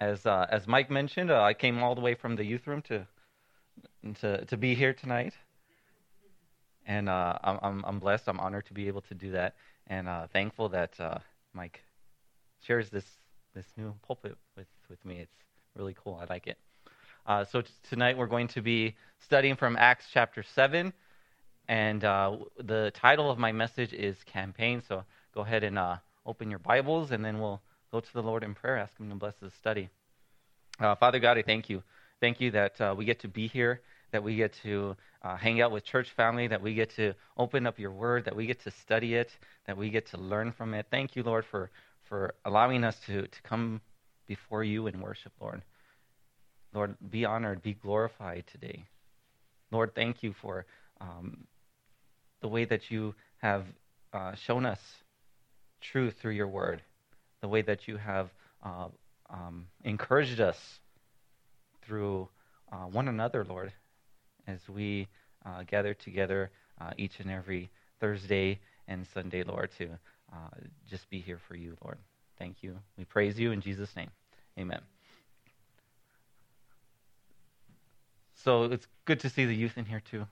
As Mike mentioned, I came all the way from the youth room to be here tonight, and I'm blessed. I'm honored to be able to do that, and thankful that Mike shares this new pulpit with me. It's really cool. I like it. So tonight we're going to be studying from Acts chapter 7, and the title of my message is Campaign. So go ahead and open your Bibles, and then we'll go to the Lord in prayer, ask Him to bless this study. Father God, I thank You. Thank You that we get to be here, that we get to hang out with church family, that we get to open up Your Word, that we get to study it, that we get to learn from it. Thank You, Lord, for allowing us to come before You and worship, Lord. Lord, be honored, be glorified today. Lord, thank You for the way that You have shown us truth through Your Word, the way that You have encouraged us through one another, Lord, as we gather together each and every Thursday and Sunday, Lord, to just be here for You, Lord. Thank You. We praise You in Jesus' name. Amen. So it's good to see the youth in here, too.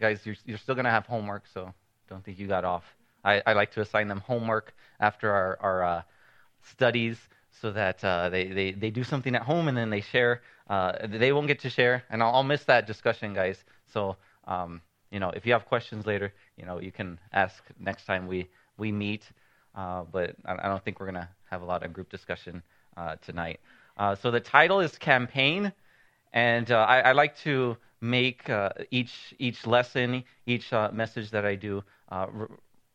Guys, you're still going to have homework, so don't think you got off. I like to assign them homework after our studies, so that they do something at home and then they share. They won't get to share, and I'll miss that discussion, guys. So if you have questions later, you can ask next time we meet. But I don't think we're gonna have a lot of group discussion tonight. So the title is Campaign, and I like to make each lesson, each message that I do,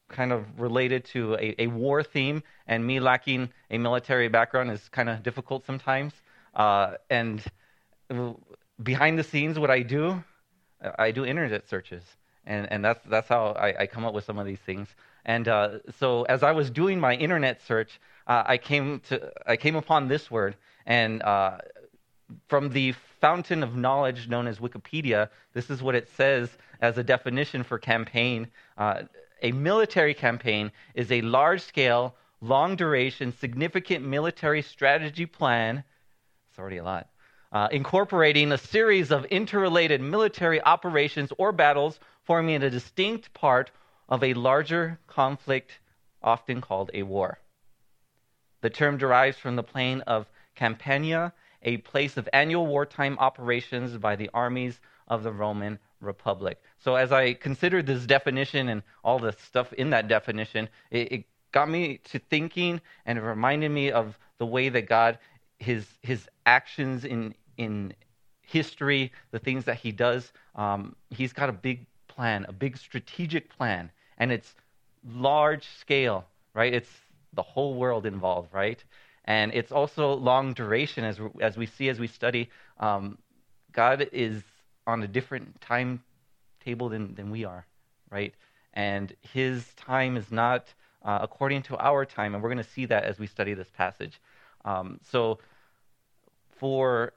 kind of related to a war theme, and me lacking a military background is kind of difficult sometimes. And behind the scenes, what I do internet searches, and that's how I come up with some of these things. And so as I was doing my internet search, I came upon this word, and from the fountain of knowledge known as Wikipedia, this is what it says as a definition for campaign. A military campaign is a large-scale, long-duration, significant military strategy plan, it's already a lot, incorporating a series of interrelated military operations or battles forming a distinct part of a larger conflict, often called a war. The term derives from the plain of Campania, a place of annual wartime operations by the armies of the Roman Republic. So as I considered this definition and all the stuff in that definition, it got me to thinking, and it reminded me of the way that God, his actions in history, the things that He does, He's got a big plan, a big strategic plan, and it's large scale, right? It's the whole world involved, right? And it's also long duration, as we study. God is on a different timetable than we are, right? And His time is not according to our time, and we're going to see that as we study this passage. So for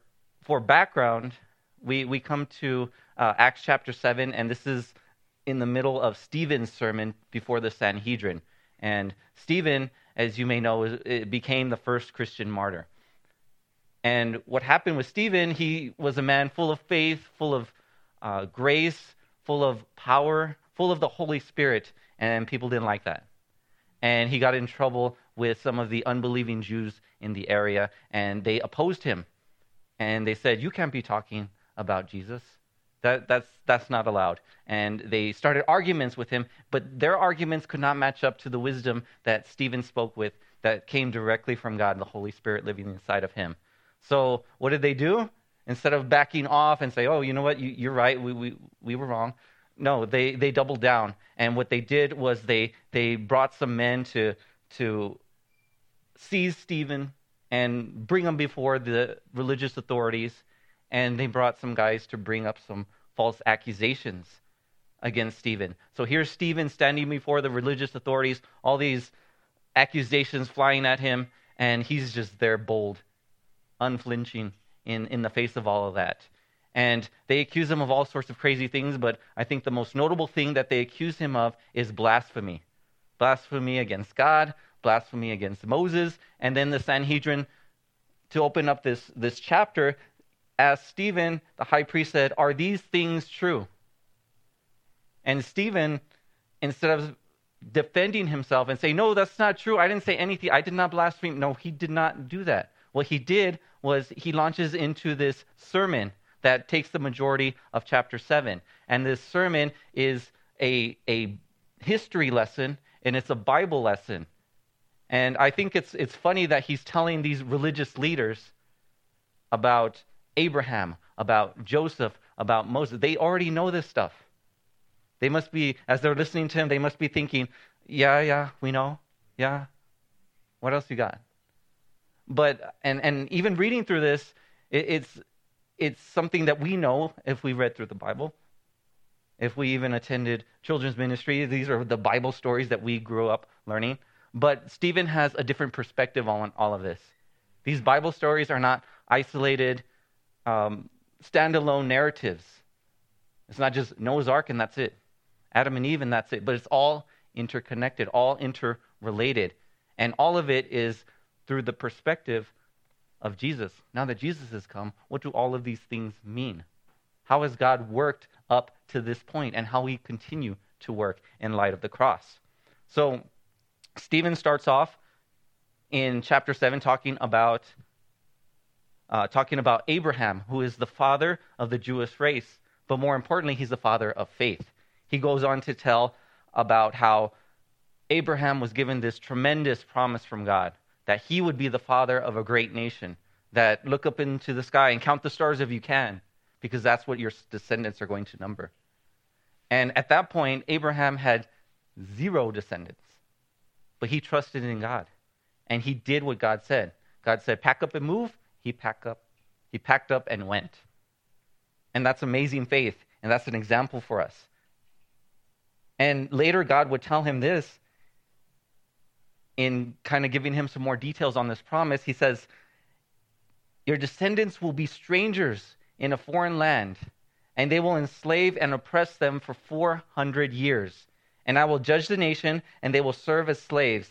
background, we come to Acts chapter 7, and this is in the middle of Stephen's sermon before the Sanhedrin. And Stephen, as you may know, became the first Christian martyr. And what happened with Stephen, he was a man full of faith, full of grace, full of power, full of the Holy Spirit, and people didn't like that. And he got in trouble with some of the unbelieving Jews in the area, and they opposed him. And they said, "You can't be talking about Jesus. That's not allowed." And they started arguments with him, but their arguments could not match up to the wisdom that Stephen spoke with, that came directly from God, the Holy Spirit living inside of him. So what did they do? Instead of backing off and say, "Oh, you know what, you're right, we were wrong." No, they doubled down. And what they did was they brought some men to seize Stephen and bring him before the religious authorities. And they brought some guys to bring up some false accusations against Stephen. So here's Stephen standing before the religious authorities, all these accusations flying at him, and he's just there bold, unflinching in the face of all of that. And they accuse him of all sorts of crazy things, but I think the most notable thing that they accuse him of is blasphemy. Blasphemy against God, blasphemy against Moses, and then the Sanhedrin to open up this chapter, asked Stephen, the high priest, said, "Are these things true?" And Stephen, instead of defending himself and saying, "No, that's not true. I didn't say anything. I did not blaspheme." No, he did not do that. What he did was he launches into this sermon that takes the majority of chapter 7. And this sermon is a history lesson, and it's a Bible lesson. And I think it's funny that he's telling these religious leaders about Abraham, about Joseph, about Moses. They already know this stuff. They must be, as they're listening to him, they must be thinking, yeah, we know. Yeah. What else you got? But, and even reading through this, it's something that we know if we read through the Bible. If we even attended children's ministry, these are the Bible stories that we grew up learning. But Stephen has a different perspective on all of this. These Bible stories are not isolated, standalone narratives. It's not just Noah's Ark and that's it. Adam and Eve and that's it. But it's all interconnected, all interrelated. And all of it is through the perspective of Jesus. Now that Jesus has come, what do all of these things mean? How has God worked up to this point, and how we continue to work in light of the cross? So Stephen starts off in chapter 7 talking about Abraham, who is the father of the Jewish race, but more importantly, he's the father of faith. He goes on to tell about how Abraham was given this tremendous promise from God, that he would be the father of a great nation, that look up into the sky and count the stars if you can, because that's what your descendants are going to number. And at that point, Abraham had 0 descendants, but he trusted in God, and he did what God said. God said, "Pack up and move." He packed up and went. And that's amazing faith, and that's an example for us. And later, God would tell him this, in kind of giving him some more details on this promise. He says, "Your descendants will be strangers in a foreign land, and they will enslave and oppress them for 400 years. And I will judge the nation, and they will serve as slaves.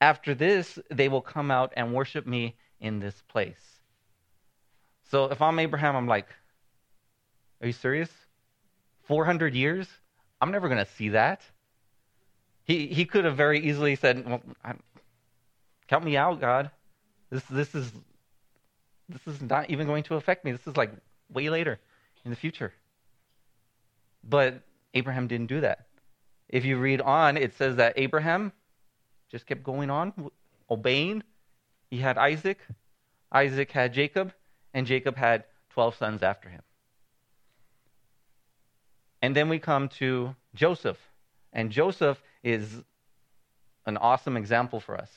After this, they will come out and worship me in this place." So if I'm Abraham, I'm like, are you serious? 400 years? I'm never going to see that. He could have very easily said, "Well, count me out, God. This is not even going to affect me. This is like way later in the future." But Abraham didn't do that. If you read on, it says that Abraham just kept going on, obeying. He had Isaac. Isaac had Jacob. And Jacob had 12 sons after him. And then we come to Joseph. And Joseph is an awesome example for us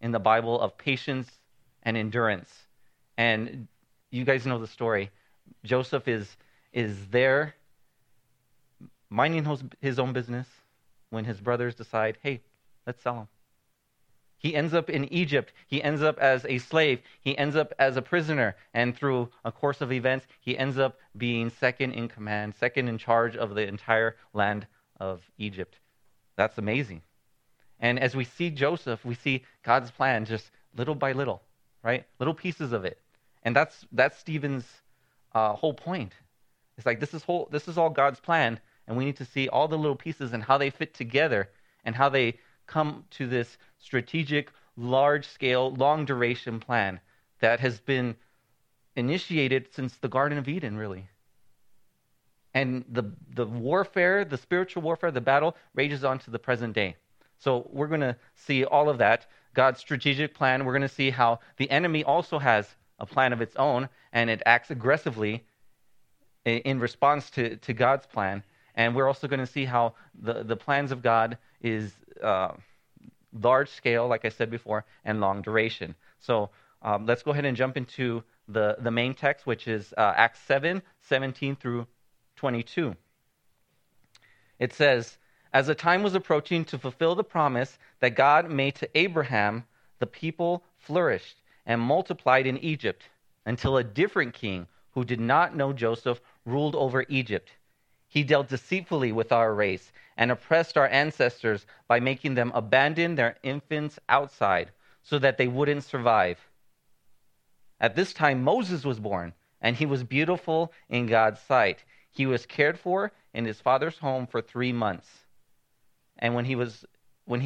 in the Bible of patience and endurance. And you guys know the story. Joseph is there minding his own business when his brothers decide, "Hey, let's sell him." He ends up in Egypt. He ends up as a slave. He ends up as a prisoner. And through a course of events, he ends up being second in command, second in charge of the entire land of Egypt. That's amazing. And as we see Joseph, we see God's plan just little by little, right? Little pieces of it. And that's Stephen's whole point. It's like this is all God's plan, and we need to see all the little pieces and how they fit together and how they come to this strategic, large-scale, long-duration plan that has been initiated since the Garden of Eden, really. And the warfare, the spiritual warfare, the battle rages on to the present day. So we're going to see all of that, God's strategic plan. We're going to see how the enemy also has a plan of its own, and it acts aggressively in response to God's plan. And we're also going to see how the plans of God is large scale, like I said before, and long duration. So let's go ahead and jump into the main text, which is Acts 7:17 through 22. It says, "As the time was approaching to fulfill the promise that God made to Abraham, the people flourished and multiplied in Egypt until a different king who did not know Joseph ruled over Egypt. He dealt deceitfully with our race and oppressed our ancestors by making them abandon their infants outside so that they wouldn't survive. At this time, Moses was born, and he was beautiful in God's sight. He was cared for in his father's home for 3 months. And when he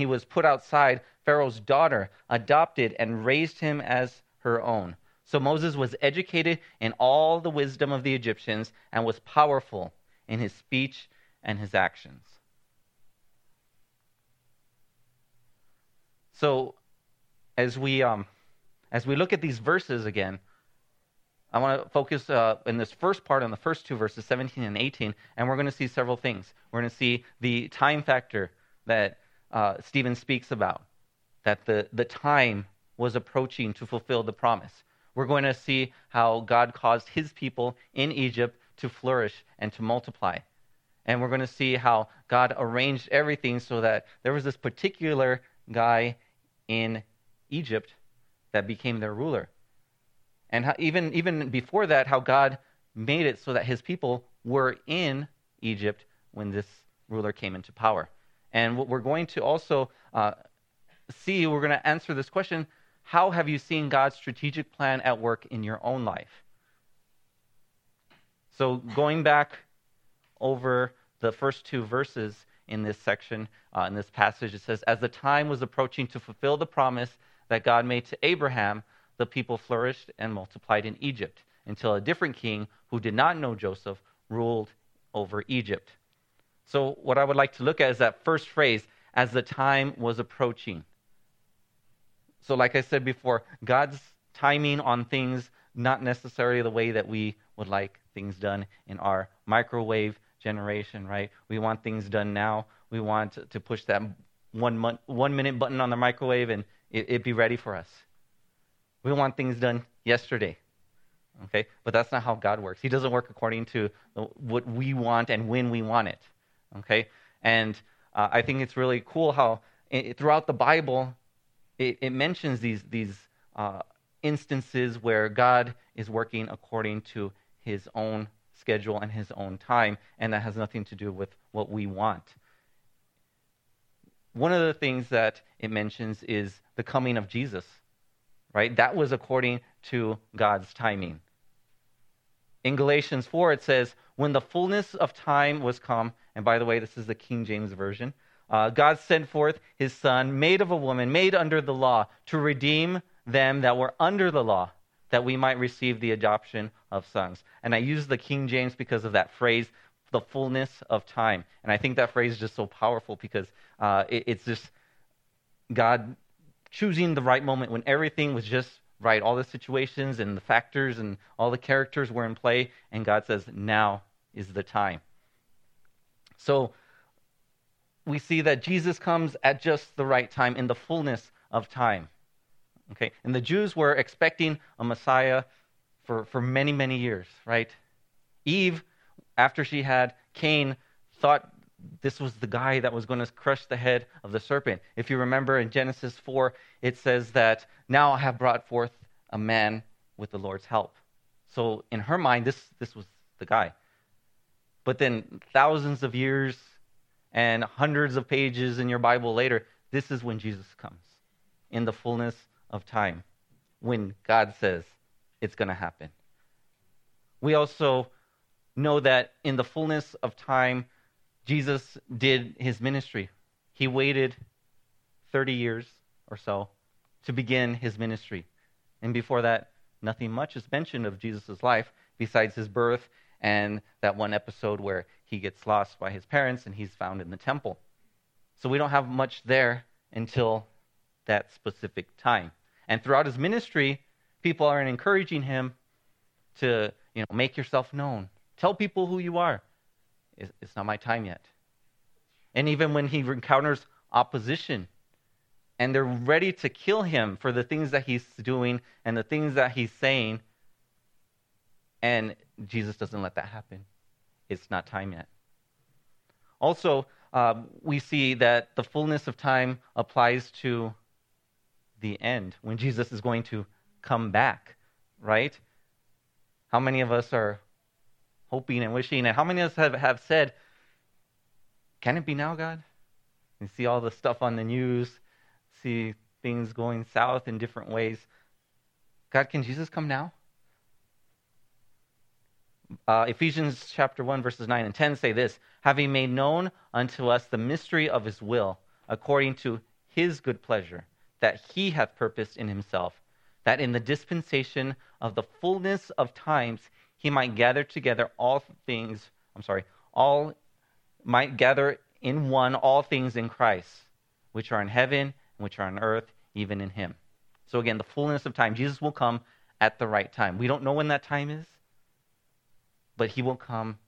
was put outside, Pharaoh's daughter adopted and raised him as her own. So Moses was educated in all the wisdom of the Egyptians and was powerful in his speech and his actions. So as we look at these verses again, I want to focus in this first part on the first two verses, 17 and 18, and we're going to see several things. We're going to see the time factor that Stephen speaks about, that the time was approaching to fulfill the promise. We're going to see how God caused his people in Egypt to flourish and to multiply. And we're going to see how God arranged everything so that there was this particular guy in Egypt that became their ruler. And how, even before that, how God made it so that his people were in Egypt when this ruler came into power. And what we're going to also see, we're going to answer this question, how have you seen God's strategic plan at work in your own life? So going back over the first two verses in this section, in this passage, it says, as the time was approaching to fulfill the promise that God made to Abraham, the people flourished and multiplied in Egypt until a different king who did not know Joseph ruled over Egypt. So what I would like to look at is that first phrase, as the time was approaching. So like I said before, God's timing on things, not necessarily the way that we would like things done in our microwave generation, right? We want things done now. We want to push that 1 minute button on the microwave and it be ready for us. We want things done yesterday, okay? But that's not how God works. He doesn't work according to what we want and when we want it, okay? And I think it's really cool how throughout the Bible, it mentions these instances where God is working according to his own schedule and his own time, and that has nothing to do with what we want. One of the things that it mentions is the coming of Jesus, right? That was according to God's timing. In Galatians 4, it says, when the fullness of time was come, and by the way, this is the King James Version, God sent forth his son, made of a woman, made under the law, to redeem them that were under the law, that we might receive the adoption of sons. And I use the King James because of that phrase, the fullness of time. And I think that phrase is just so powerful because it's just God choosing the right moment when everything was just right, all the situations and the factors and all the characters were in play, and God says, now is the time. So we see that Jesus comes at just the right time, in the fullness of time. Okay, and the Jews were expecting a Messiah for many, many years, right? Eve, after she had Cain, thought this was the guy that was going to crush the head of the serpent. If you remember in Genesis 4, it says that now I have brought forth a man with the Lord's help. So in her mind, this was the guy. But then thousands of years and hundreds of pages in your Bible later, this is when Jesus comes, in the fullness of time, when God says it's going to happen. We also know that in the fullness of time, Jesus did his ministry. He waited 30 years or so to begin his ministry. And before that, nothing much is mentioned of Jesus' life besides his birth and that one episode where he gets lost by his parents and he's found in the temple. So we don't have much there until that specific time. And throughout his ministry, people are encouraging him to, make yourself known. Tell people who you are. It's not my time yet. And even when he encounters opposition and they're ready to kill him for the things that he's doing and the things that he's saying, and Jesus doesn't let that happen. It's not time yet. Also, we see that the fullness of time applies to the end, when Jesus is going to come back, right? How many of us are hoping and wishing, and how many of us have said, can it be now, God? You see all the stuff on the news, see things going south in different ways. God, can Jesus come now? Ephesians chapter 1, verses 9 and 10 say this, having made known unto us the mystery of his will, according to his good pleasure, that he hath purposed in himself, that in the dispensation of the fullness of times he might gather together all things in Christ, which are in heaven and which are on earth, even in him. So again, the fullness of time. Jesus will come at the right time. We don't know when that time is, but he will come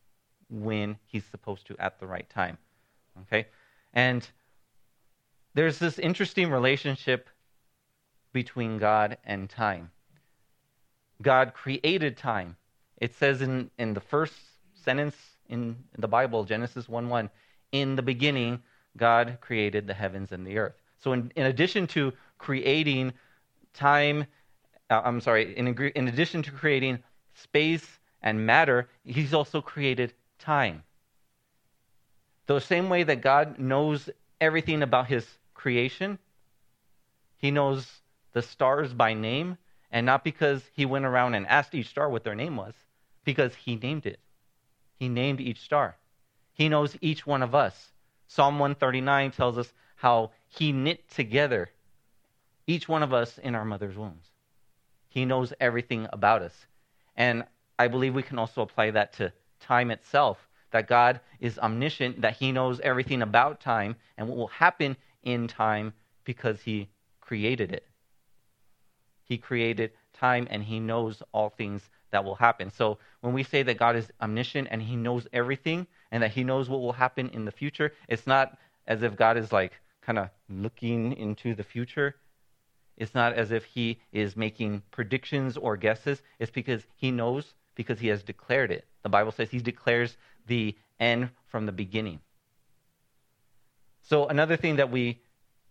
when he's supposed to at the right time. Okay? And there's this interesting relationship between God and time. God created time. It says in the first sentence in the Bible, Genesis 1:1, in the beginning, God created the heavens and the earth. So in addition to creating time, in addition to creating space and matter, he's also created time. The same way that God knows everything about his creation, he knows the stars by name, and not because he went around and asked each star what their name was, because he named it. He named each star. He knows each one of us. Psalm 139 tells us how he knit together each one of us in our mother's wombs. He knows everything about us. And I believe we can also apply that to time itself, that God is omniscient, that he knows everything about time and what will happen in time because he created it. He created time and he knows all things that will happen. So when we say that God is omniscient and he knows everything and that he knows what will happen in the future, it's not as if God is like kind of looking into the future. It's not as if he is making predictions or guesses. It's because he knows, because he has declared it. The Bible says he declares the end from the beginning. So another thing that we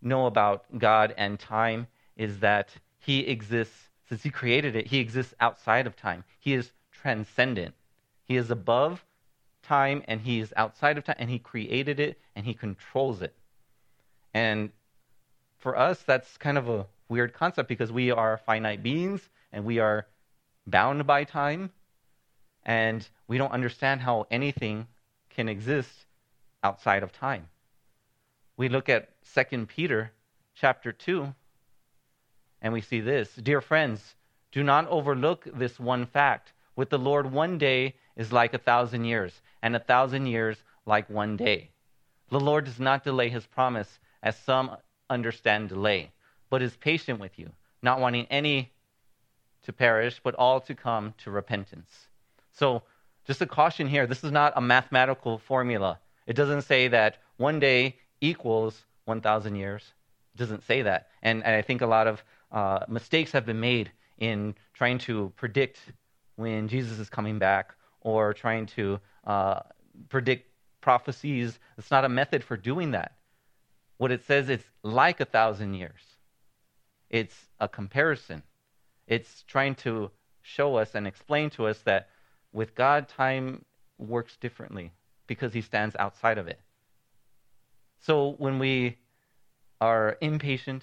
know about God and time is that he exists, since he created it, he exists outside of time. He is transcendent. He is above time and he is outside of time, and he created it and he controls it. And for us, that's kind of a weird concept because we are finite beings and we are bound by time, and we don't understand how anything can exist outside of time. We look at 2 Peter chapter 2 and we see this. Dear friends, do not overlook this one fact. With the Lord, one day is like 1,000 years, and 1,000 years like one day. The Lord does not delay his promise, as some understand delay, but is patient with you, not wanting any to perish, but all to come to repentance. So just a caution here, this is not a mathematical formula. It doesn't say that one day equals 1,000 years. It doesn't say that. And I think a lot of mistakes have been made in trying to predict when Jesus is coming back or trying to predict prophecies. It's not a method for doing that. What it says, it's like 1,000 years. It's a comparison. It's trying to show us and explain to us that with God, time works differently because he stands outside of it. So when we are impatient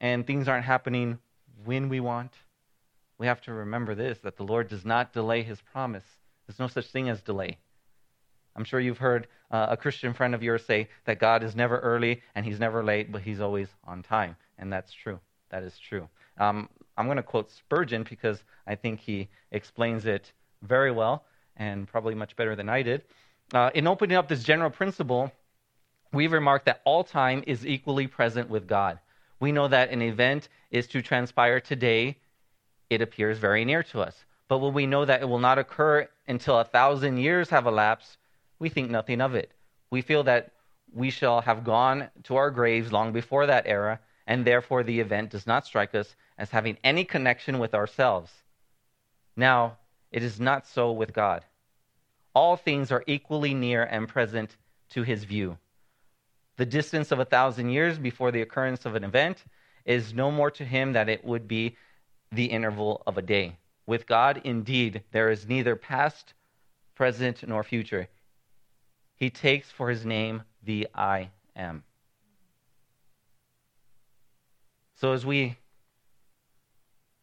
and things aren't happening when we want, we have to remember this, that the Lord does not delay his promise. There's no such thing as delay. I'm sure you've heard a Christian friend of yours say that God is never early and he's never late, but he's always on time. And that's true. That is true. I'm going to quote Spurgeon because I think he explains it very well and probably much better than I did. In opening up this general principle, we've remarked that all time is equally present with God. We know that an event is to transpire today. It appears very near to us. But when we know that it will not occur until 1,000 years have elapsed, we think nothing of it. We feel that we shall have gone to our graves long before that era, and therefore the event does not strike us as having any connection with ourselves. Now, it is not so with God. All things are equally near and present to his view. The distance of 1,000 years before the occurrence of an event is no more to him than it would be the interval of a day. With God, indeed, there is neither past, present, nor future. He takes for his name the I am. So as we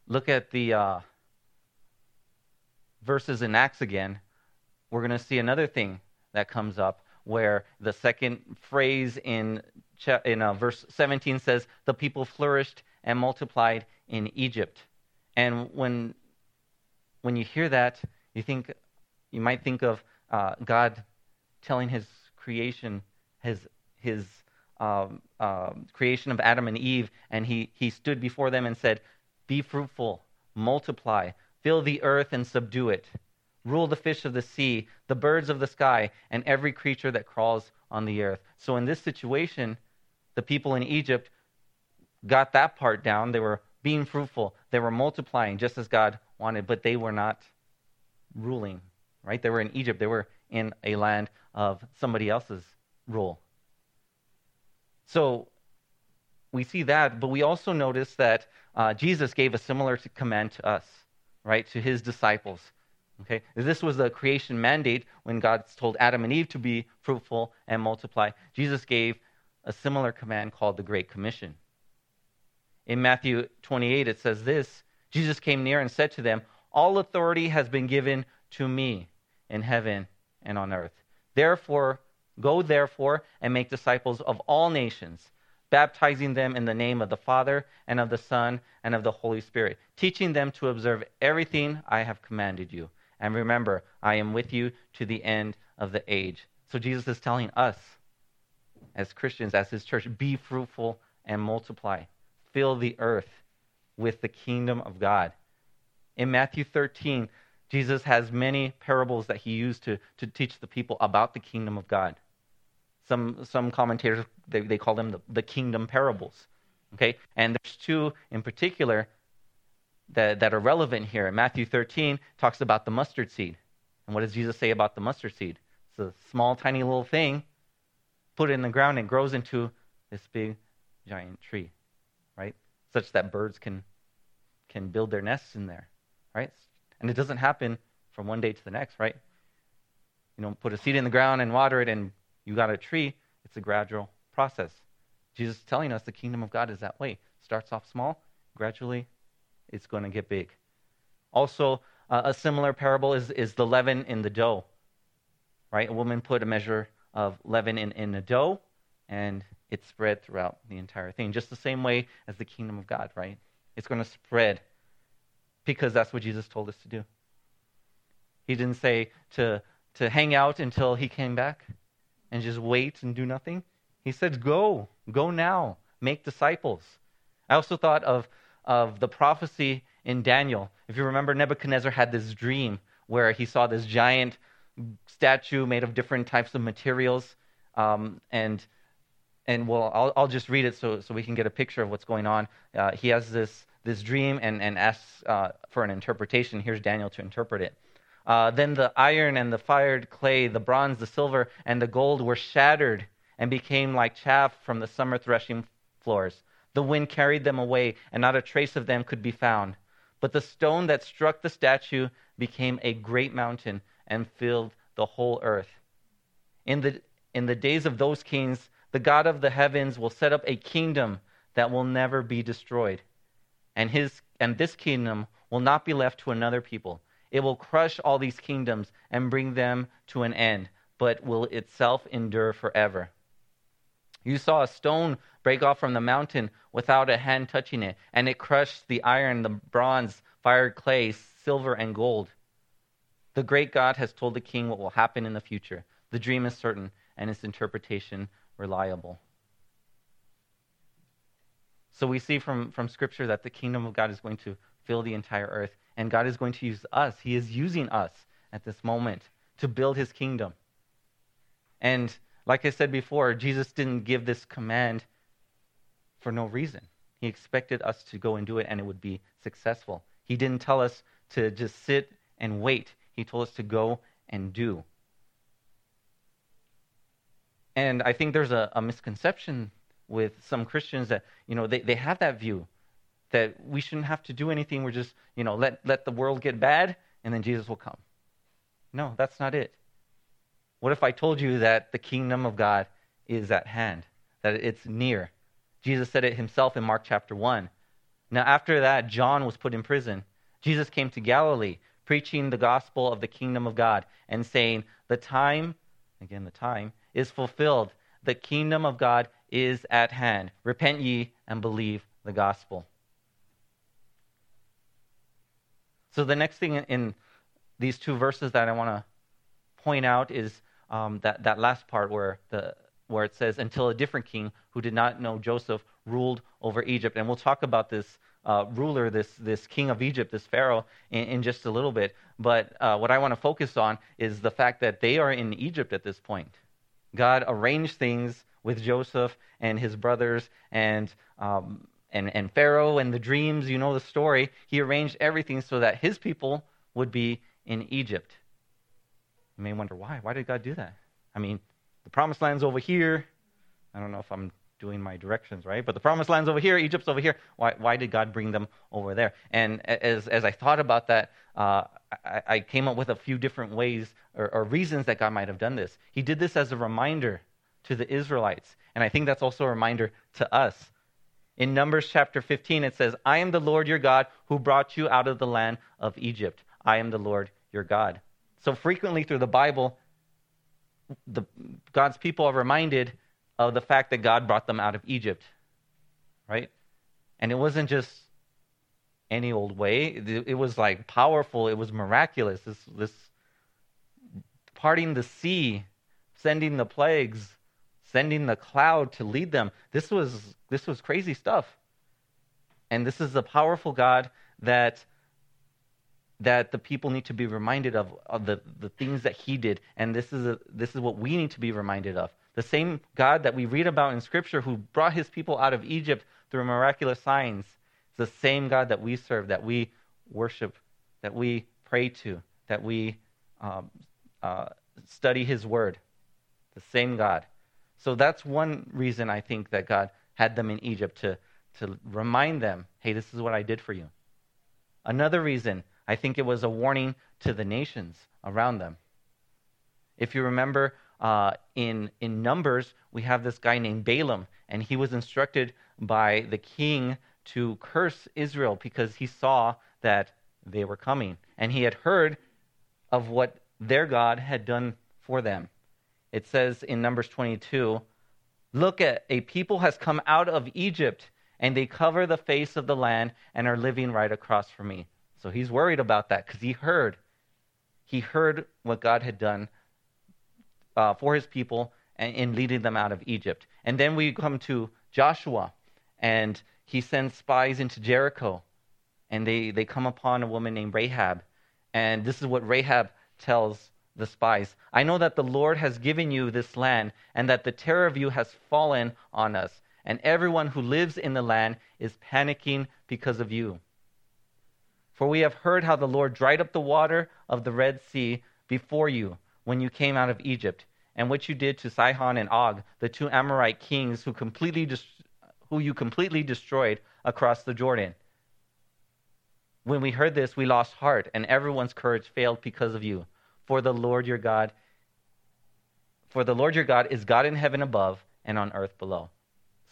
look at the verses in Acts again, we're going to see another thing that comes up where the second phrase in verse 17 says, the people flourished and multiplied in Egypt. And when you hear that, you might think of God telling his creation, his creation of Adam and Eve, and he stood before them and said, be fruitful, multiply, fill the earth and subdue it. Rule the fish of the sea, the birds of the sky, and every creature that crawls on the earth. So in this situation, the people in Egypt got that part down. They were being fruitful. They were multiplying just as God wanted, but they were not ruling, right? They were in Egypt. They were in a land of somebody else's rule. So we see that, but we also notice that Jesus gave a similar command to us, right, to his disciples. Okay, this was the creation mandate when God told Adam and Eve to be fruitful and multiply. Jesus gave a similar command called the Great Commission. In Matthew 28, it says this, Jesus came near and said to them, all authority has been given to me in heaven and on earth. Therefore, go therefore and make disciples of all nations, baptizing them in the name of the Father and of the Son and of the Holy Spirit, teaching them to observe everything I have commanded you. And remember, I am with you to the end of the age. So Jesus is telling us, as Christians, as his church, be fruitful and multiply. Fill the earth with the kingdom of God. In Matthew 13, Jesus has many parables that he used to teach the people about the kingdom of God. Some commentators, they call them the kingdom parables. Okay? And there's two in particular that are relevant here. Matthew 13 talks about the mustard seed. And what does Jesus say about the mustard seed? It's a small, tiny little thing, put it in the ground and grows into this big, giant tree, right? Such that birds can build their nests in there, right? And it doesn't happen from one day to the next, right? You don't put a seed in the ground and water it and you got a tree. It's a gradual process. Jesus is telling us the kingdom of God is that way. Starts off small, gradually it's going to get big. Also, a similar parable is the leaven in the dough, right? A woman put a measure of leaven in the dough, and it spread throughout the entire thing. Just the same way as the kingdom of God, right? It's going to spread because that's what Jesus told us to do. He didn't say to hang out until he came back and just wait and do nothing. He said, go now, make disciples. I also thought of the prophecy in Daniel. If you remember, Nebuchadnezzar had this dream where he saw this giant statue made of different types of materials. I'll just read it so we can get a picture of what's going on. He has this dream and asks for an interpretation. Here's Daniel to interpret it. Then the iron and the fired clay, the bronze, the silver, and the gold were shattered and became like chaff from the summer threshing floors. The wind carried them away, and not a trace of them could be found. But the stone that struck the statue became a great mountain and filled the whole earth. In the days of those kings, the God of the heavens will set up a kingdom that will never be destroyed. And this kingdom will not be left to another people. It will crush all these kingdoms and bring them to an end, but will itself endure forever. You saw a stone break off from the mountain without a hand touching it, and it crushed the iron, the bronze, fired clay, silver, and gold. The great God has told the king what will happen in the future. The dream is certain, and its interpretation reliable. So we see from Scripture that the kingdom of God is going to fill the entire earth, and God is going to use us. He is using us at this moment to build his kingdom. And like I said before, Jesus didn't give this command for no reason. He expected us to go and do it and it would be successful. He didn't tell us to just sit and wait. He told us to go and do. And I think there's a misconception with some Christians that, they have that view that we shouldn't have to do anything. We're just, let the world get bad and then Jesus will come. No, that's not it. What if I told you that the kingdom of God is at hand, that it's near? Jesus said it himself in Mark chapter 1. Now, after that, John was put in prison. Jesus came to Galilee, preaching the gospel of the kingdom of God and saying, the time is fulfilled. The kingdom of God is at hand. Repent ye and believe the gospel. So the next thing in these two verses that I want to point out is that last part where it says, until a different king who did not know Joseph ruled over Egypt. And we'll talk about this ruler, this king of Egypt, this Pharaoh, in just a little bit. But what I want to focus on is the fact that they are in Egypt at this point. God arranged things with Joseph and his brothers and Pharaoh and the dreams. You know the story. He arranged everything so that his people would be in Egypt. You may wonder, why? Why did God do that? I mean, the promised land's over here. I don't know if I'm doing my directions right, but the promised land's over here, Egypt's over here. Why did God bring them over there? And as I thought about that, I came up with a few different ways or reasons that God might have done this. He did this as a reminder to the Israelites, and I think that's also a reminder to us. In Numbers chapter 15, it says, I am the Lord your God who brought you out of the land of Egypt. I am the Lord your God. So frequently through the Bible, God's people are reminded of the fact that God brought them out of Egypt, right? And it wasn't just any old way. It was like powerful. It was miraculous. This parting the sea, sending the plagues, sending the cloud to lead them. This was crazy stuff. And this is a powerful God that the people need to be reminded of the things that he did. And this is what we need to be reminded of. The same God that we read about in Scripture who brought his people out of Egypt through miraculous signs is the same God that we serve, that we worship, that we pray to, that we study his word. The same God. So that's one reason I think that God had them in Egypt, to remind them, hey, this is what I did for you. Another reason, I think it was a warning to the nations around them. If you remember, in Numbers, we have this guy named Balaam, and he was instructed by the king to curse Israel because he saw that they were coming, and he had heard of what their God had done for them. It says in Numbers 22, look, a people has come out of Egypt, and they cover the face of the land and are living right across from me. So he's worried about that because he heard what God had done for his people in leading them out of Egypt. And then we come to Joshua, and he sends spies into Jericho, and they come upon a woman named Rahab. And this is what Rahab tells the spies. I know that the Lord has given you this land, and that the terror of you has fallen on us, and everyone who lives in the land is panicking because of you. For we have heard how the Lord dried up the water of the Red Sea before you, when you came out of Egypt, and what you did to Sihon and Og, the two Amorite kings who you completely destroyed across the Jordan. When we heard this, we lost heart, and everyone's courage failed because of you. For the Lord your God is God in heaven above and on earth below.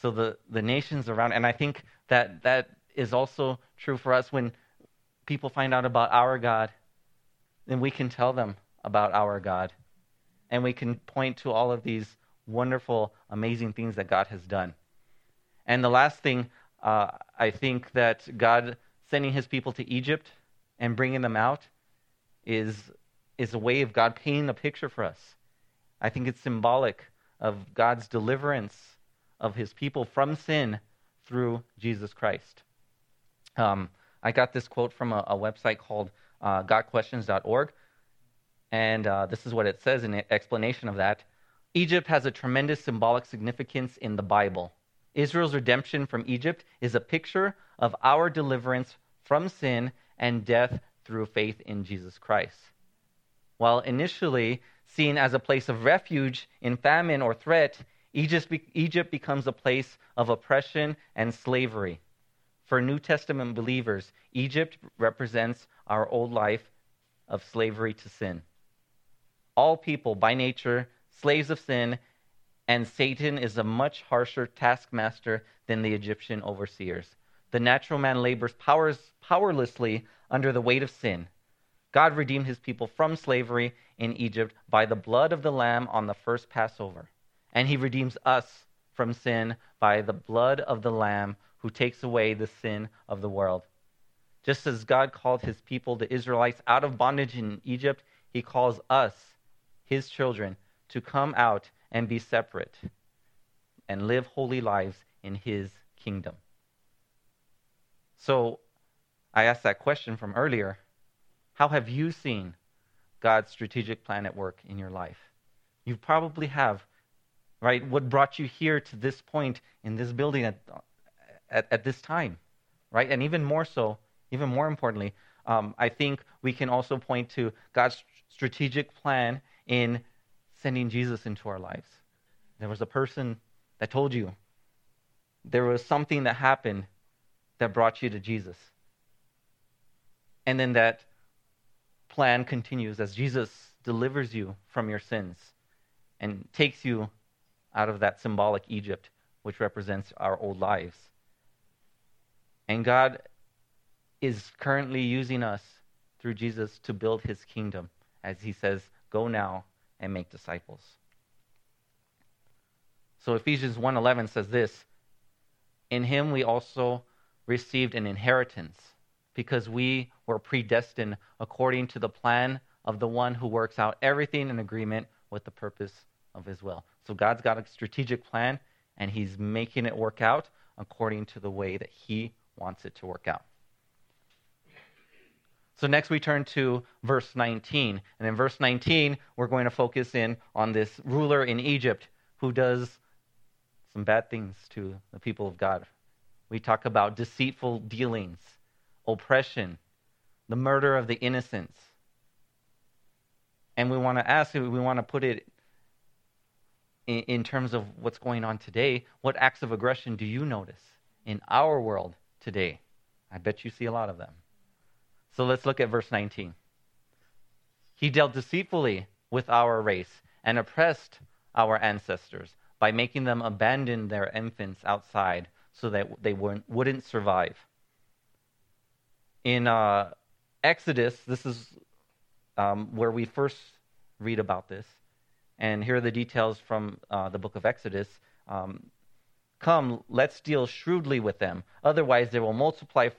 So the nations around, and I think that is also true for us. When people find out about our God, then we can tell them about our God, and we can point to all of these wonderful, amazing things that God has done. And the last thing, I think that God sending his people to Egypt and bringing them out is a way of God painting a picture for us. I think it's symbolic of God's deliverance of his people from sin through Jesus Christ. I got this quote from a website called gotquestions.org. And this is what it says in the explanation of that. Egypt has a tremendous symbolic significance in the Bible. Israel's redemption from Egypt is a picture of our deliverance from sin and death through faith in Jesus Christ. While initially seen as a place of refuge in famine or threat, Egypt becomes a place of oppression and slavery. For New Testament believers, Egypt represents our old life of slavery to sin. All people, by nature, slaves of sin, and Satan is a much harsher taskmaster than the Egyptian overseers. The natural man labors powerlessly under the weight of sin. God redeemed his people from slavery in Egypt by the blood of the Lamb on the first Passover. And he redeems us from sin by the blood of the Lamb who takes away the sin of the world. Just as God called his people, the Israelites, out of bondage in Egypt, he calls us, his children, to come out and be separate and live holy lives in his kingdom. So I asked that question from earlier. How have you seen God's strategic plan at work in your life? You probably have, right? What brought you here to this point in this building at this time, right? And even more so, even more importantly, I think we can also point to God's strategic plan in sending Jesus into our lives. There was a person that told you. There was something that happened that brought you to Jesus. And then that plan continues as Jesus delivers you from your sins and takes you out of that symbolic Egypt, which represents our old lives. And God is currently using us through Jesus to build his kingdom, as he says, go now and make disciples. So Ephesians 1:11 says this, in him we also received an inheritance, because we were predestined according to the plan of the one who works out everything in agreement with the purpose of his will. So God's got a strategic plan, and he's making it work out according to the way that he wants it to work out. So next we turn to verse 19. And in verse 19, we're going to focus in on this ruler in Egypt who does some bad things to the people of God. We talk about deceitful dealings, oppression, the murder of the innocents. And we want to ask, we want to put it in terms of what's going on today. What acts of aggression do you notice in our world today? I bet you see a lot of them. So let's look at verse 19. He dealt deceitfully with our race and oppressed our ancestors by making them abandon their infants outside so that they wouldn't survive. In Exodus, this is where we first read about this. And here are the details from the book of Exodus. Come, let's deal shrewdly with them. Otherwise, they will multiply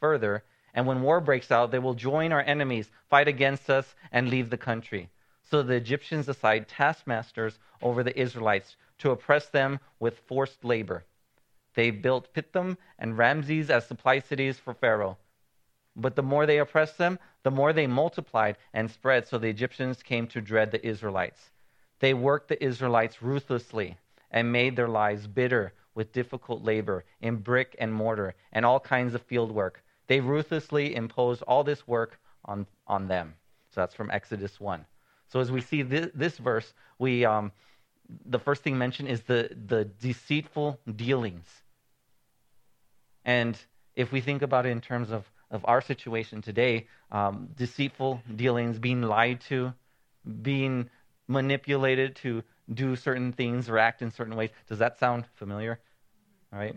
further. And when war breaks out, they will join our enemies, fight against us, and leave the country. So the Egyptians assigned taskmasters over the Israelites to oppress them with forced labor. They built Pithom and Ramses as supply cities for Pharaoh. But the more they oppressed them, the more they multiplied and spread, so the Egyptians came to dread the Israelites. They worked the Israelites ruthlessly and made their lives bitter with difficult labor in brick and mortar and all kinds of field work. They ruthlessly imposed all this work on them. So that's from Exodus 1. So as we see this verse, we the first thing mentioned is the deceitful dealings. And if we think about it in terms of our situation today, deceitful dealings, being lied to, being manipulated to do certain things or act in certain ways. Does that sound familiar? All right.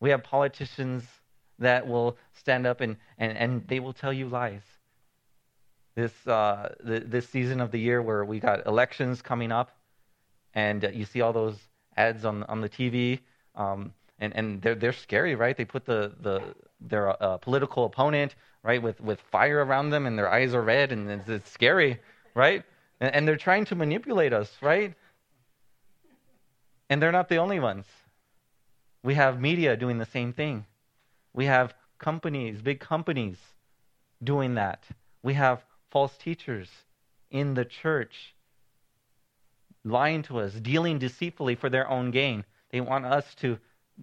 We have politicians that will stand up and they will tell you lies. This season of the year where we got elections coming up, and you see all those ads on the TV, and they're scary, right? They put their political opponent, right, with fire around them, and their eyes are red, and it's scary, right? And they're trying to manipulate us, right? And they're not the only ones. We have media doing the same thing. We have companies, big companies, doing that. We have false teachers in the church lying to us, dealing deceitfully for their own gain. They want us to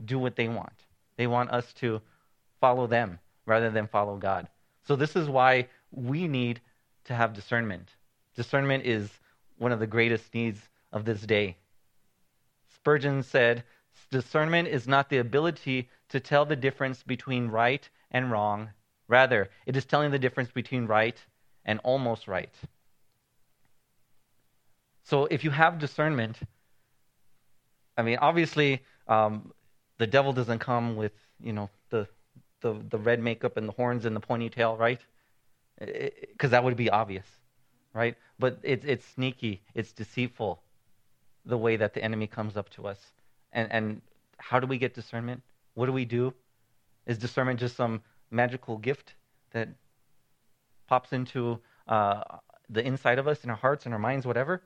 do what they want. They want us to follow them rather than follow God. So this is why we need to have discernment. Discernment is one of the greatest needs of this day. Spurgeon said, discernment is not the ability to tell the difference between right and wrong. Rather, it is telling the difference between right and almost right. So if you have discernment, obviously, the devil doesn't come with, the the red makeup and the horns and the ponytail, right? Because that would be obvious, right? But it's sneaky, it's deceitful, the way that the enemy comes up to us. And how do we get discernment? What do we do? Is discernment just some magical gift that pops into the inside of us, in our hearts, in our minds, whatever?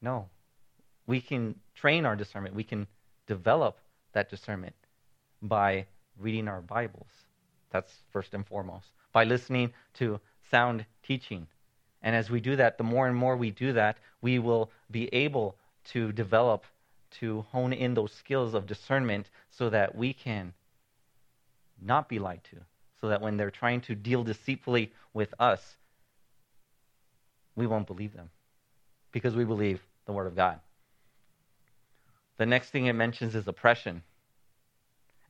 No. We can train our discernment. We can develop that discernment by reading our Bibles. That's first and foremost. By listening to sound teaching. And as we do that, the more and more we do that, we will be able to develop, to hone in those skills of discernment so that we can not be lied to, so that when they're trying to deal deceitfully with us, we won't believe them because we believe the Word of God. The next thing it mentions is oppression.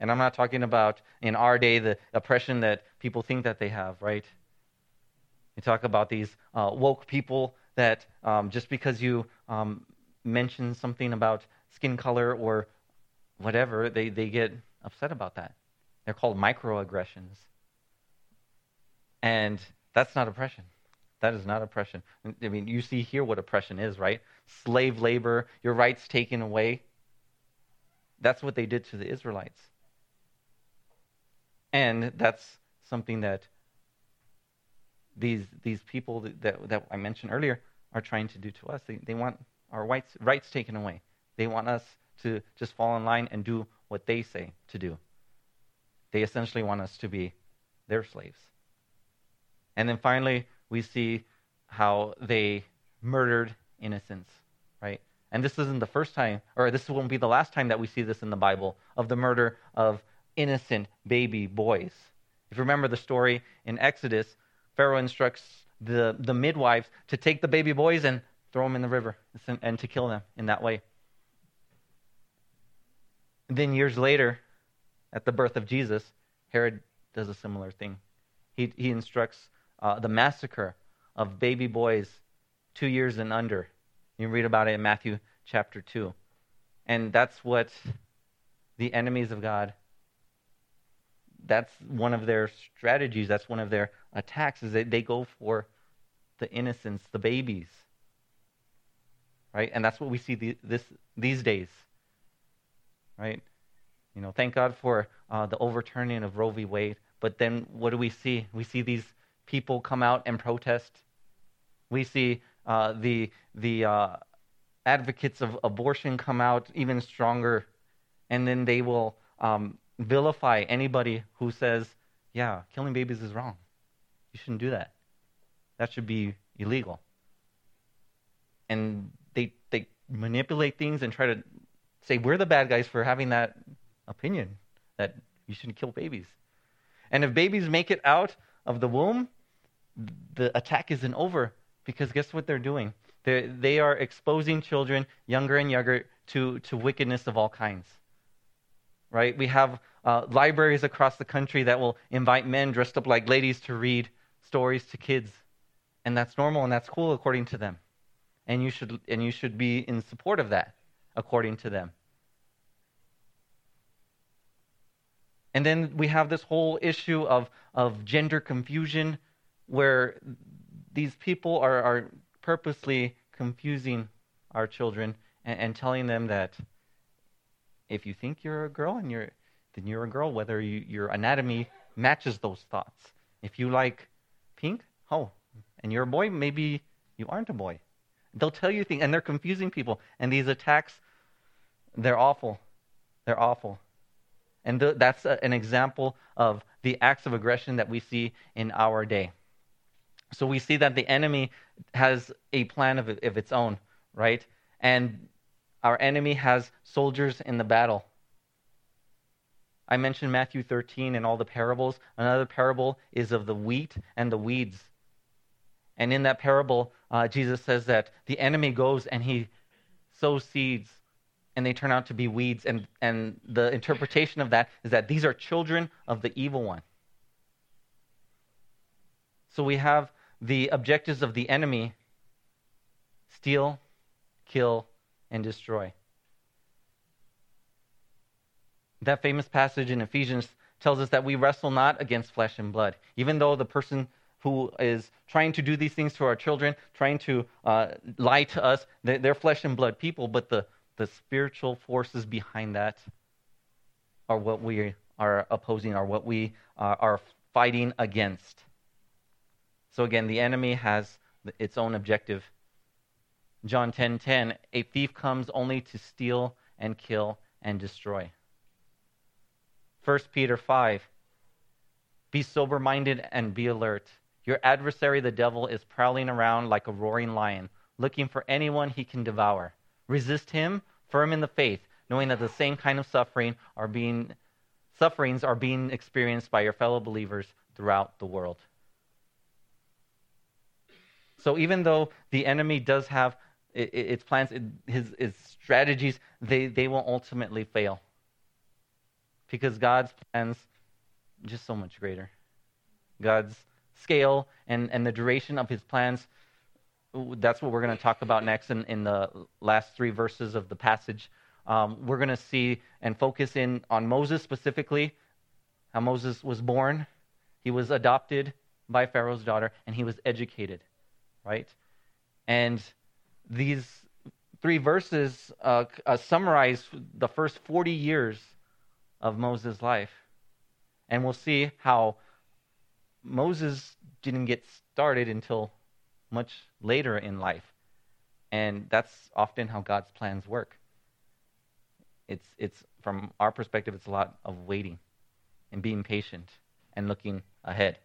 And I'm not talking about, in our day, the oppression that people think that they have, right? We talk about these woke people that just because you mention something about skin color or whatever, they get upset about that. They're called microaggressions. And that's not oppression. That is not oppression. I mean, you see here what oppression is, right? Slave labor, your rights taken away. That's what they did to the Israelites. And that's something that these people that I mentioned earlier are trying to do to us. They want our rights taken away. They want us to just fall in line and do what they say to do. They essentially want us to be their slaves. And then finally, we see how they murdered innocents, right? And this isn't the first time, or this won't be the last time that we see this in the Bible, of the murder of innocent baby boys. If you remember the story in Exodus, Pharaoh instructs the midwives to take the baby boys and throw them in the river and to kill them in that way. And then years later, at the birth of Jesus, Herod does a similar thing. He instructs the massacre of baby boys 2 years and under. You read about it in Matthew chapter 2. And that's what the enemies of God, that's one of their strategies, that's one of their attacks, is that they go for the innocents, the babies. Right? And that's what we see these days. Right? You know, thank God for the overturning of Roe v. Wade. But then what do we see? We see these people come out and protest. We see the advocates of abortion come out even stronger, and then they will vilify anybody who says, yeah, killing babies is wrong. You shouldn't do that. That should be illegal. And they manipulate things and try to say we're the bad guys for having that opinion that you shouldn't kill babies. And if babies make it out of the womb, the attack isn't over, because guess what they're doing? They are exposing children, younger and younger, to wickedness of all kinds. Right? We have libraries across the country that will invite men dressed up like ladies to read stories to kids, and that's normal and that's cool according to them, and you should be in support of that according to them. And then we have this whole issue of gender confusion, where these people are purposely confusing our children and telling them that if you think you're a girl, then you're a girl, whether your anatomy matches those thoughts. If you like pink, and you're a boy, maybe you aren't a boy. They'll tell you things, and they're confusing people. And these attacks, they're awful. They're awful. And that's an example of the acts of aggression that we see in our day. So we see that the enemy has a plan of its own, right? And our enemy has soldiers in the battle. I mentioned Matthew 13 and all the parables. Another parable is of the wheat and the weeds. And in that parable, Jesus says that the enemy goes and he sows seeds, and they turn out to be weeds. And the interpretation of that is that these are children of the evil one. So we have the objectives of the enemy: steal, kill, and destroy. That famous passage in Ephesians tells us that we wrestle not against flesh and blood. Even though the person who is trying to do these things to our children, trying to lie to us, they're flesh and blood people, but the spiritual forces behind that are what we are opposing, are what we are fighting against. So again, the enemy has its own objective. John 10:10, a thief comes only to steal and kill and destroy. 1 Peter 5, be sober-minded and be alert. Your adversary, the devil, is prowling around like a roaring lion, looking for anyone he can devour. Resist him, firm in the faith, knowing that the same kind of sufferings are being experienced by your fellow believers throughout the world. So even though the enemy does have its plans, his strategies, they will ultimately fail, because God's plans are just so much greater. God's scale and the duration of his plans, that's what we're going to talk about next in the last three verses of the passage. We're going to see and focus in on Moses specifically, how Moses was born. He was adopted by Pharaoh's daughter, and he was educated, right? And these three verses summarize the first 40 years of Moses' life. And we'll see how Moses didn't get started until much later in life. And that's often how God's plans work. It's from our perspective, it's a lot of waiting and being patient and looking ahead.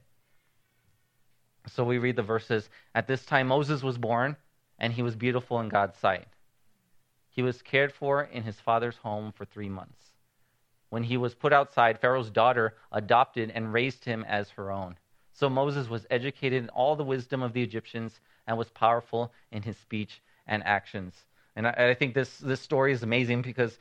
So we read the verses. At this time, Moses was born, and he was beautiful in God's sight. He was cared for in his father's home for 3 months. When he was put outside, Pharaoh's daughter adopted and raised him as her own. So Moses was educated in all the wisdom of the Egyptians and was powerful in his speech and actions. And I think this story is amazing because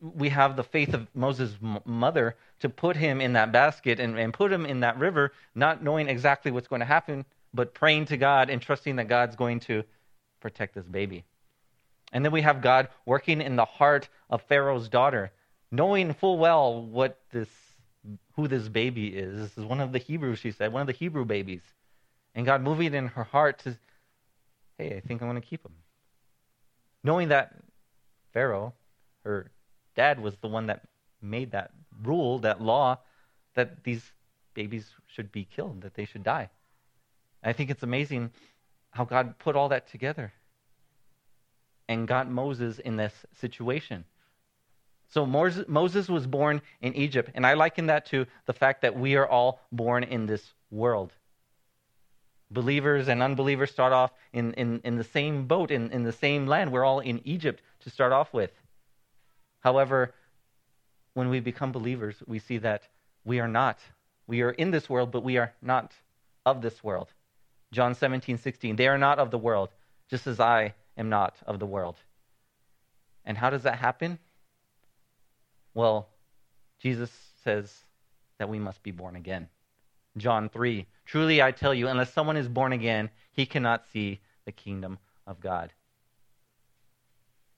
we have the faith of Moses' mother to put him in that basket and put him in that river, not knowing exactly what's going to happen, but praying to God and trusting that God's going to protect this baby. And then we have God working in the heart of Pharaoh's daughter, knowing full well who this baby is. This is one of the Hebrews, she said, one of the Hebrew babies. And God moving in her heart to, hey, I think I'm going to keep him. Knowing that Pharaoh, her dad, was the one that made that rule, that law, that these babies should be killed, that they should die. I think it's amazing how God put all that together and got Moses in this situation. So Moses was born in Egypt, and I liken that to the fact that we are all born in this world. Believers and unbelievers start off in the same boat, in the same land. We're all in Egypt to start off with. However, when we become believers, we see that we are not. We are in this world, but we are not of this world. John 17:16, they are not of the world, just as I am not of the world. And how does that happen? Well, Jesus says that we must be born again. John 3, truly I tell you, unless someone is born again, he cannot see the kingdom of God.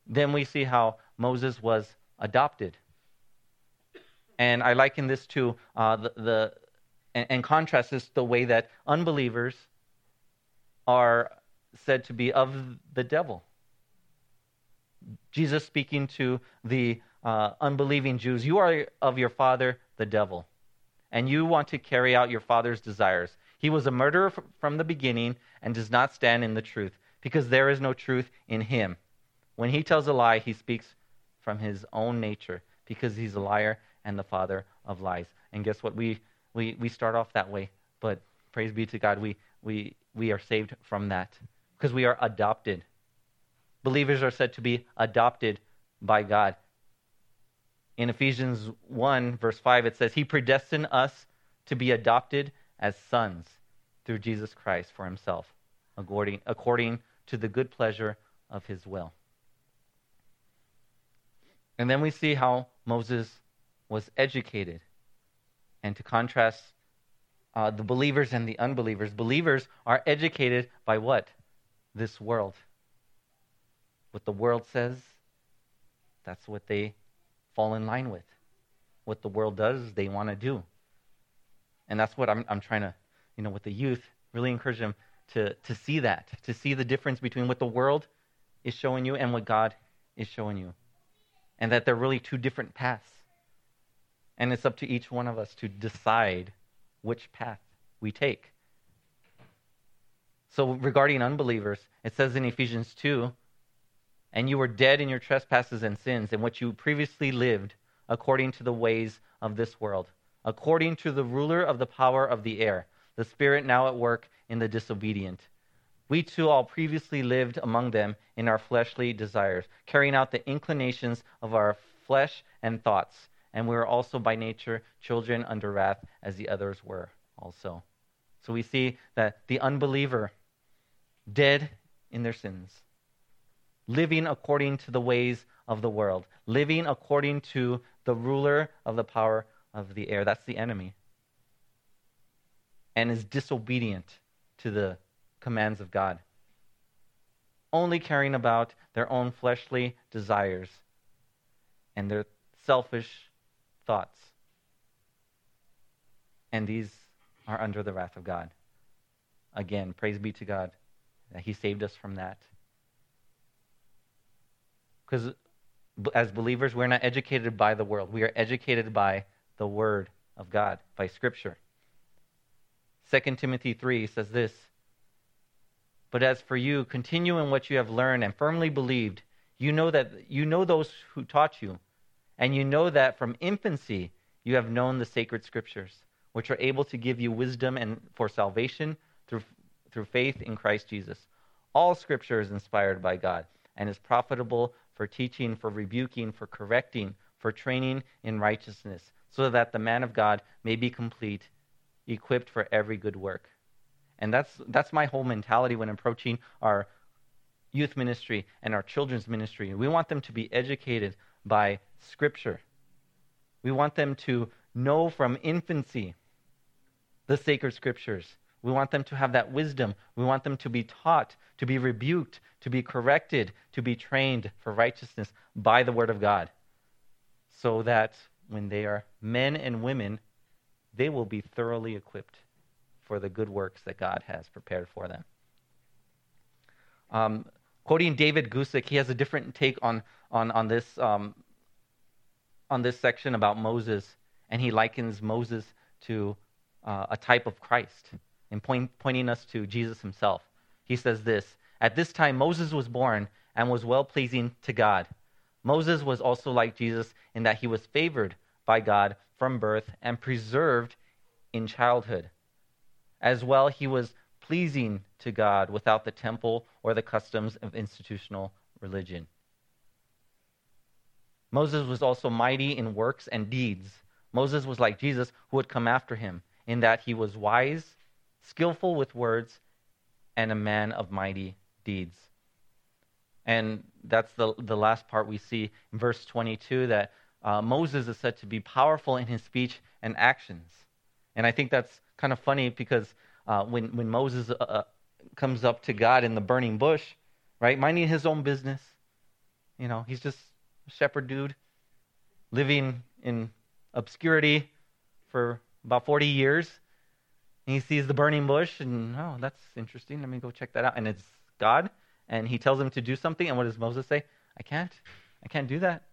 Then we see how Moses was adopted. And I liken this to and contrast this to the way that unbelievers are said to be of the devil. Jesus speaking to the unbelieving Jews, you are of your father, the devil, and you want to carry out your father's desires. He was a murderer from the beginning and does not stand in the truth, because there is no truth in him. When he tells a lie, he speaks from his own nature, because he's a liar and the father of lies. And guess what? We start off that way, but praise be to God, we are saved from that, because we are adopted. Believers are said to be adopted by God. In Ephesians 1, verse 5, it says, he predestined us to be adopted as sons through Jesus Christ for himself, according to the good pleasure of his will. And then we see how Moses was educated. And to contrast the believers and the unbelievers, believers are educated by what? This world. What the world says, that's what they fall in line with. what the world does they want to do. And that's what I'm trying to, with the youth, really encourage them to see that, to see the difference between what the world is showing you and what God is showing you. And that they're really two different paths. And it's up to each one of us to decide which path we take. So regarding unbelievers, it says in Ephesians 2, "And you were dead in your trespasses and sins, in which you previously lived, according to the ways of this world, according to the ruler of the power of the air, the spirit now at work in the disobedient. We too all previously lived among them in our fleshly desires, carrying out the inclinations of our flesh and thoughts. And we were also by nature children under wrath, as the others were also." So we see that the unbeliever, dead in their sins, living according to the ways of the world, living according to the ruler of the power of the air. That's the enemy. And is disobedient to the commands of God, only caring about their own fleshly desires and their selfish thoughts. And these are under the wrath of God. Again, praise be to God that He saved us from that. Because as believers, we're not educated by the world. We are educated by the Word of God, by Scripture. 2 Timothy 3 says this, "But as for you, continue in what you have learned and firmly believed. You know those who taught you, and you know that from infancy you have known the sacred Scriptures, which are able to give you wisdom and for salvation through faith in Christ Jesus. All Scripture is inspired by God and is profitable for teaching, for rebuking, for correcting, for training in righteousness, so that the man of God may be complete, equipped for every good work." And that's my whole mentality when approaching our youth ministry and our children's ministry. We want them to be educated by Scripture. We want them to know from infancy the sacred Scriptures. We want them to have that wisdom. We want them to be taught, to be rebuked, to be corrected, to be trained for righteousness by the Word of God, so that when they are men and women, they will be thoroughly equipped for the good works that God has prepared for them. Quoting David Gusick, he has a different take on this section about Moses, and he likens Moses to a type of Christ, and pointing us to Jesus himself. He says this, "At this time Moses was born and was well-pleasing to God. Moses was also like Jesus in that he was favored by God from birth and preserved in childhood. As well, he was pleasing to God without the temple or the customs of institutional religion. Moses was also mighty in works and deeds. Moses was like Jesus, who would come after him, in that he was wise, skillful with words, and a man of mighty deeds." And that's the last part we see in verse 22, that Moses is said to be powerful in his speech and actions. And I think that's kind of funny, because when Moses comes up to God in the burning bush, right, minding his own business, he's just a shepherd dude living in obscurity for about 40 years. And he sees the burning bush, and oh, that's interesting. Let me go check that out. And it's God, and he tells him to do something. And what does Moses say? I can't do that.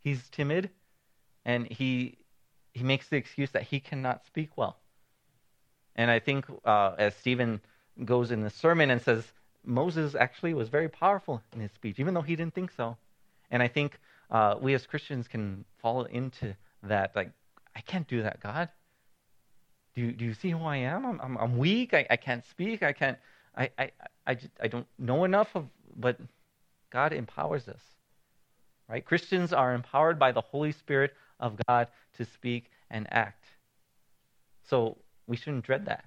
He's timid, and he makes the excuse that he cannot speak well. And I think as Stephen goes in the sermon and says, Moses actually was very powerful in his speech, even though he didn't think so. And I think we as Christians can fall into that, like, I can't do that, God. Do you see who I am? I'm weak. I can't speak. I don't know enough of. But God empowers us, right? Christians are empowered by the Holy Spirit of God to speak and act. So we shouldn't dread that.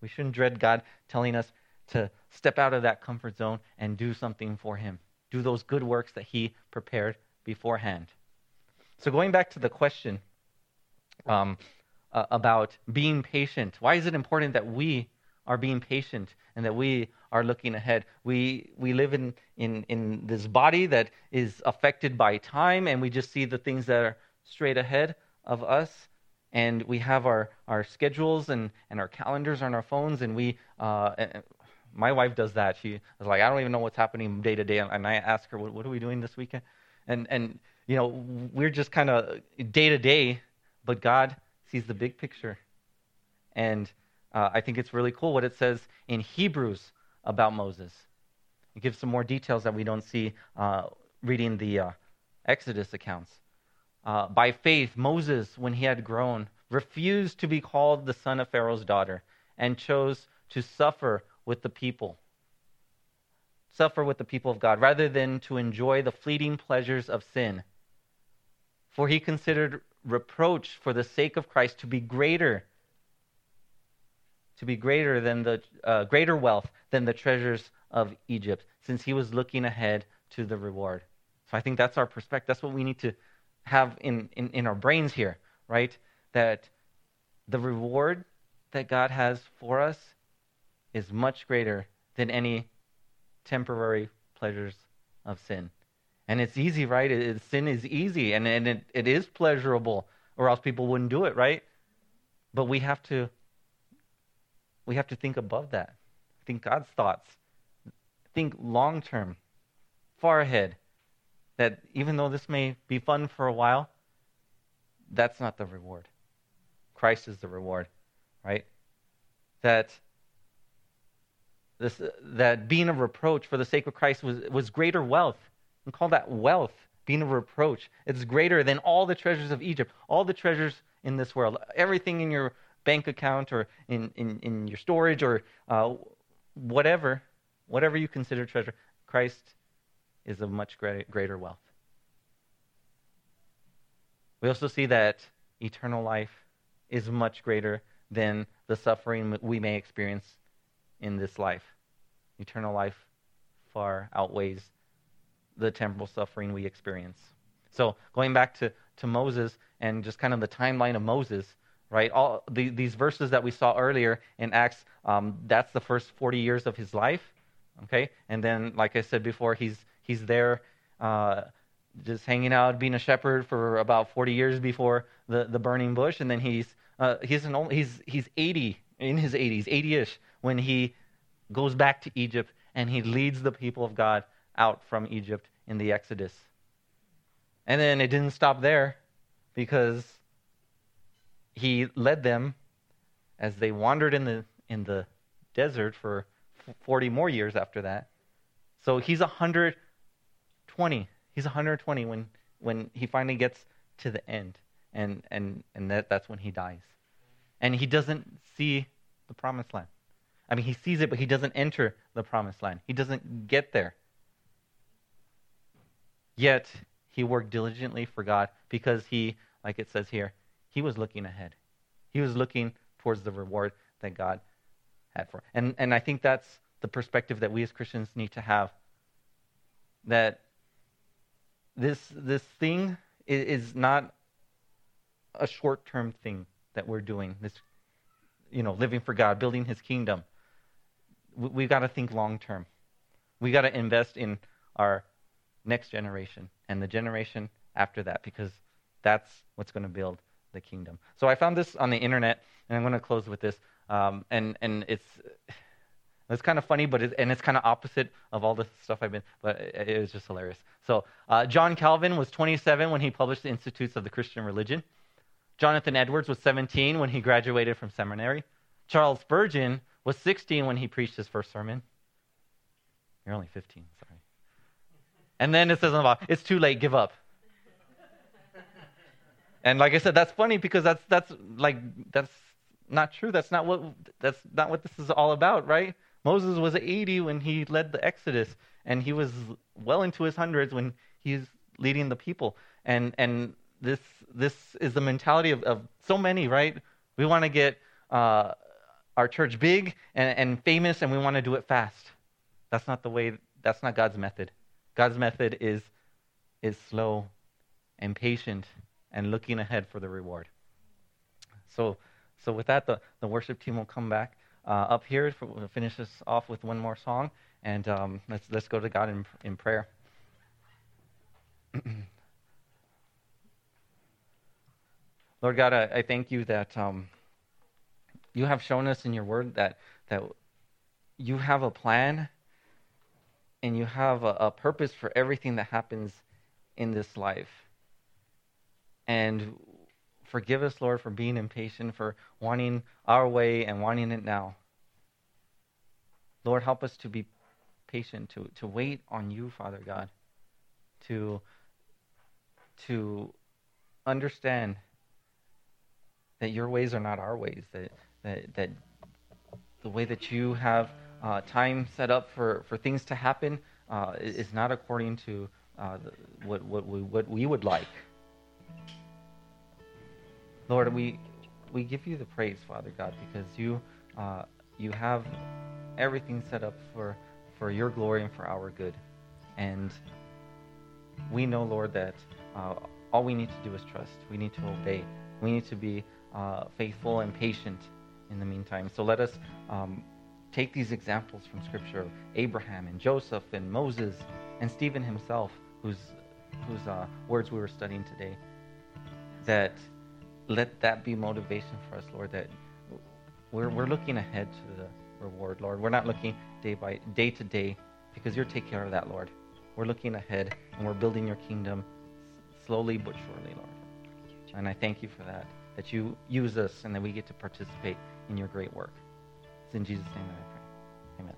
We shouldn't dread God telling us to step out of that comfort zone and do something for Him. Do those good works that He prepared beforehand. So going back to the question, about being patient. Why is it important that we are being patient and that we are looking ahead? We live in this body that is affected by time, and we just see the things that are straight ahead of us, and we have our schedules and our calendars on our phones, and we my wife does that. She is like, I don't even know what's happening day to day, and I ask her, what are we doing this weekend? And you know, we're just kind of day to day, but God sees the big picture. And I think it's really cool what it says in Hebrews about Moses. It gives some more details that we don't see reading the Exodus accounts. By faith, Moses, when he had grown, refused to be called the son of Pharaoh's daughter and chose to suffer with the people of God, rather than to enjoy the fleeting pleasures of sin. For he considered reproach for the sake of Christ to be greater wealth than the treasures of Egypt, since he was looking ahead to the reward. So I think that's our perspective. That's what we need to have in our brains here, right? That the reward that God has for us is much greater than any temporary pleasures of sin. And it's easy, right? Sin is easy, and it is pleasurable, or else people wouldn't do it, right? But we have to think above that. Think God's thoughts. Think long-term, far ahead, that even though this may be fun for a while, that's not the reward. Christ is the reward, right? That being a reproach for the sake of Christ was greater wealth. We call that wealth, being a reproach. It's greater than all the treasures of Egypt, all the treasures in this world, everything in your bank account or in your storage or whatever you consider treasure. Christ is of much greater wealth. We also see that eternal life is much greater than the suffering we may experience in this life. Eternal life far outweighs the temporal suffering we experience. So going back to Moses and just kind of the timeline of Moses, right? All these verses that we saw earlier in Acts, that's the first 40 years of his life, okay? And then, like I said before, he's there just hanging out, being a shepherd for about 40 years before the burning bush, and then he's 80, in his 80s, 80-ish, when he goes back to Egypt and he leads the people of God out from Egypt in the Exodus. And then it didn't stop there, because he led them as they wandered in the desert for 40 more years after that. So he's 120. He's 120 when he finally gets to the end, and that's when he dies. And he doesn't see the promised land. I mean, he sees it, but he doesn't enter the promised land. He doesn't get there. Yet, he worked diligently for God, because he, like it says here, he was looking ahead. He was looking towards the reward that God had for him. And I think that's the perspective that we as Christians need to have, that this thing is not a short-term thing that we're doing, this, you know, living for God, building his kingdom. We've got to think long-term. We've got to invest in our next generation and the generation after that, because that's what's going to build the kingdom. So I found this on the internet, and I'm going to close with this. And it's kind of funny, but it's kind of opposite of all the stuff I've been. But it was just hilarious. So John Calvin was 27 when he published the Institutes of the Christian Religion. Jonathan Edwards was 17 when he graduated from seminary. Charles Spurgeon was 16 when he preached his first sermon. You're only 15, sorry. And then it says on the bottom, it's too late, give up. And like I said, that's funny, because that's not true. That's not what this is all about, right? Moses was 80 when he led the Exodus, and he was well into his hundreds when he's leading the people. And this is the mentality of so many, right? We want to get our church big and famous, and we want to do it fast. That's not the way. That's not God's method. God's method is slow and patient and looking ahead for the reward. So with that, the worship team will come back up here. We'll finish this off with one more song, and let's go to God in prayer. Lord God, I thank you that you have shown us in your word that you have a plan and you have a purpose for everything that happens in this life. And forgive us, Lord, for being impatient, for wanting our way and wanting it now. Lord, help us to be patient, to wait on you, Father God, to understand that your ways are not our ways, that the way that you have time set up for things to happen is not according to what we would like. Lord, we give you the praise, Father God, because you have everything set up for your glory and for our good. And we know, Lord, that all we need to do is trust. We need to obey. We need to be faithful and patient in the meantime. So let us take these examples from Scripture of Abraham and Joseph and Moses and Stephen himself, whose words we were studying today, that let that be motivation for us, Lord, that we're looking ahead to the reward, Lord. We're not looking day to day, because you're taking care of that, Lord. We're looking ahead and we're building your kingdom slowly but surely, Lord. And I thank you for that you use us and that we get to participate in your great work. It's in Jesus' name that I pray.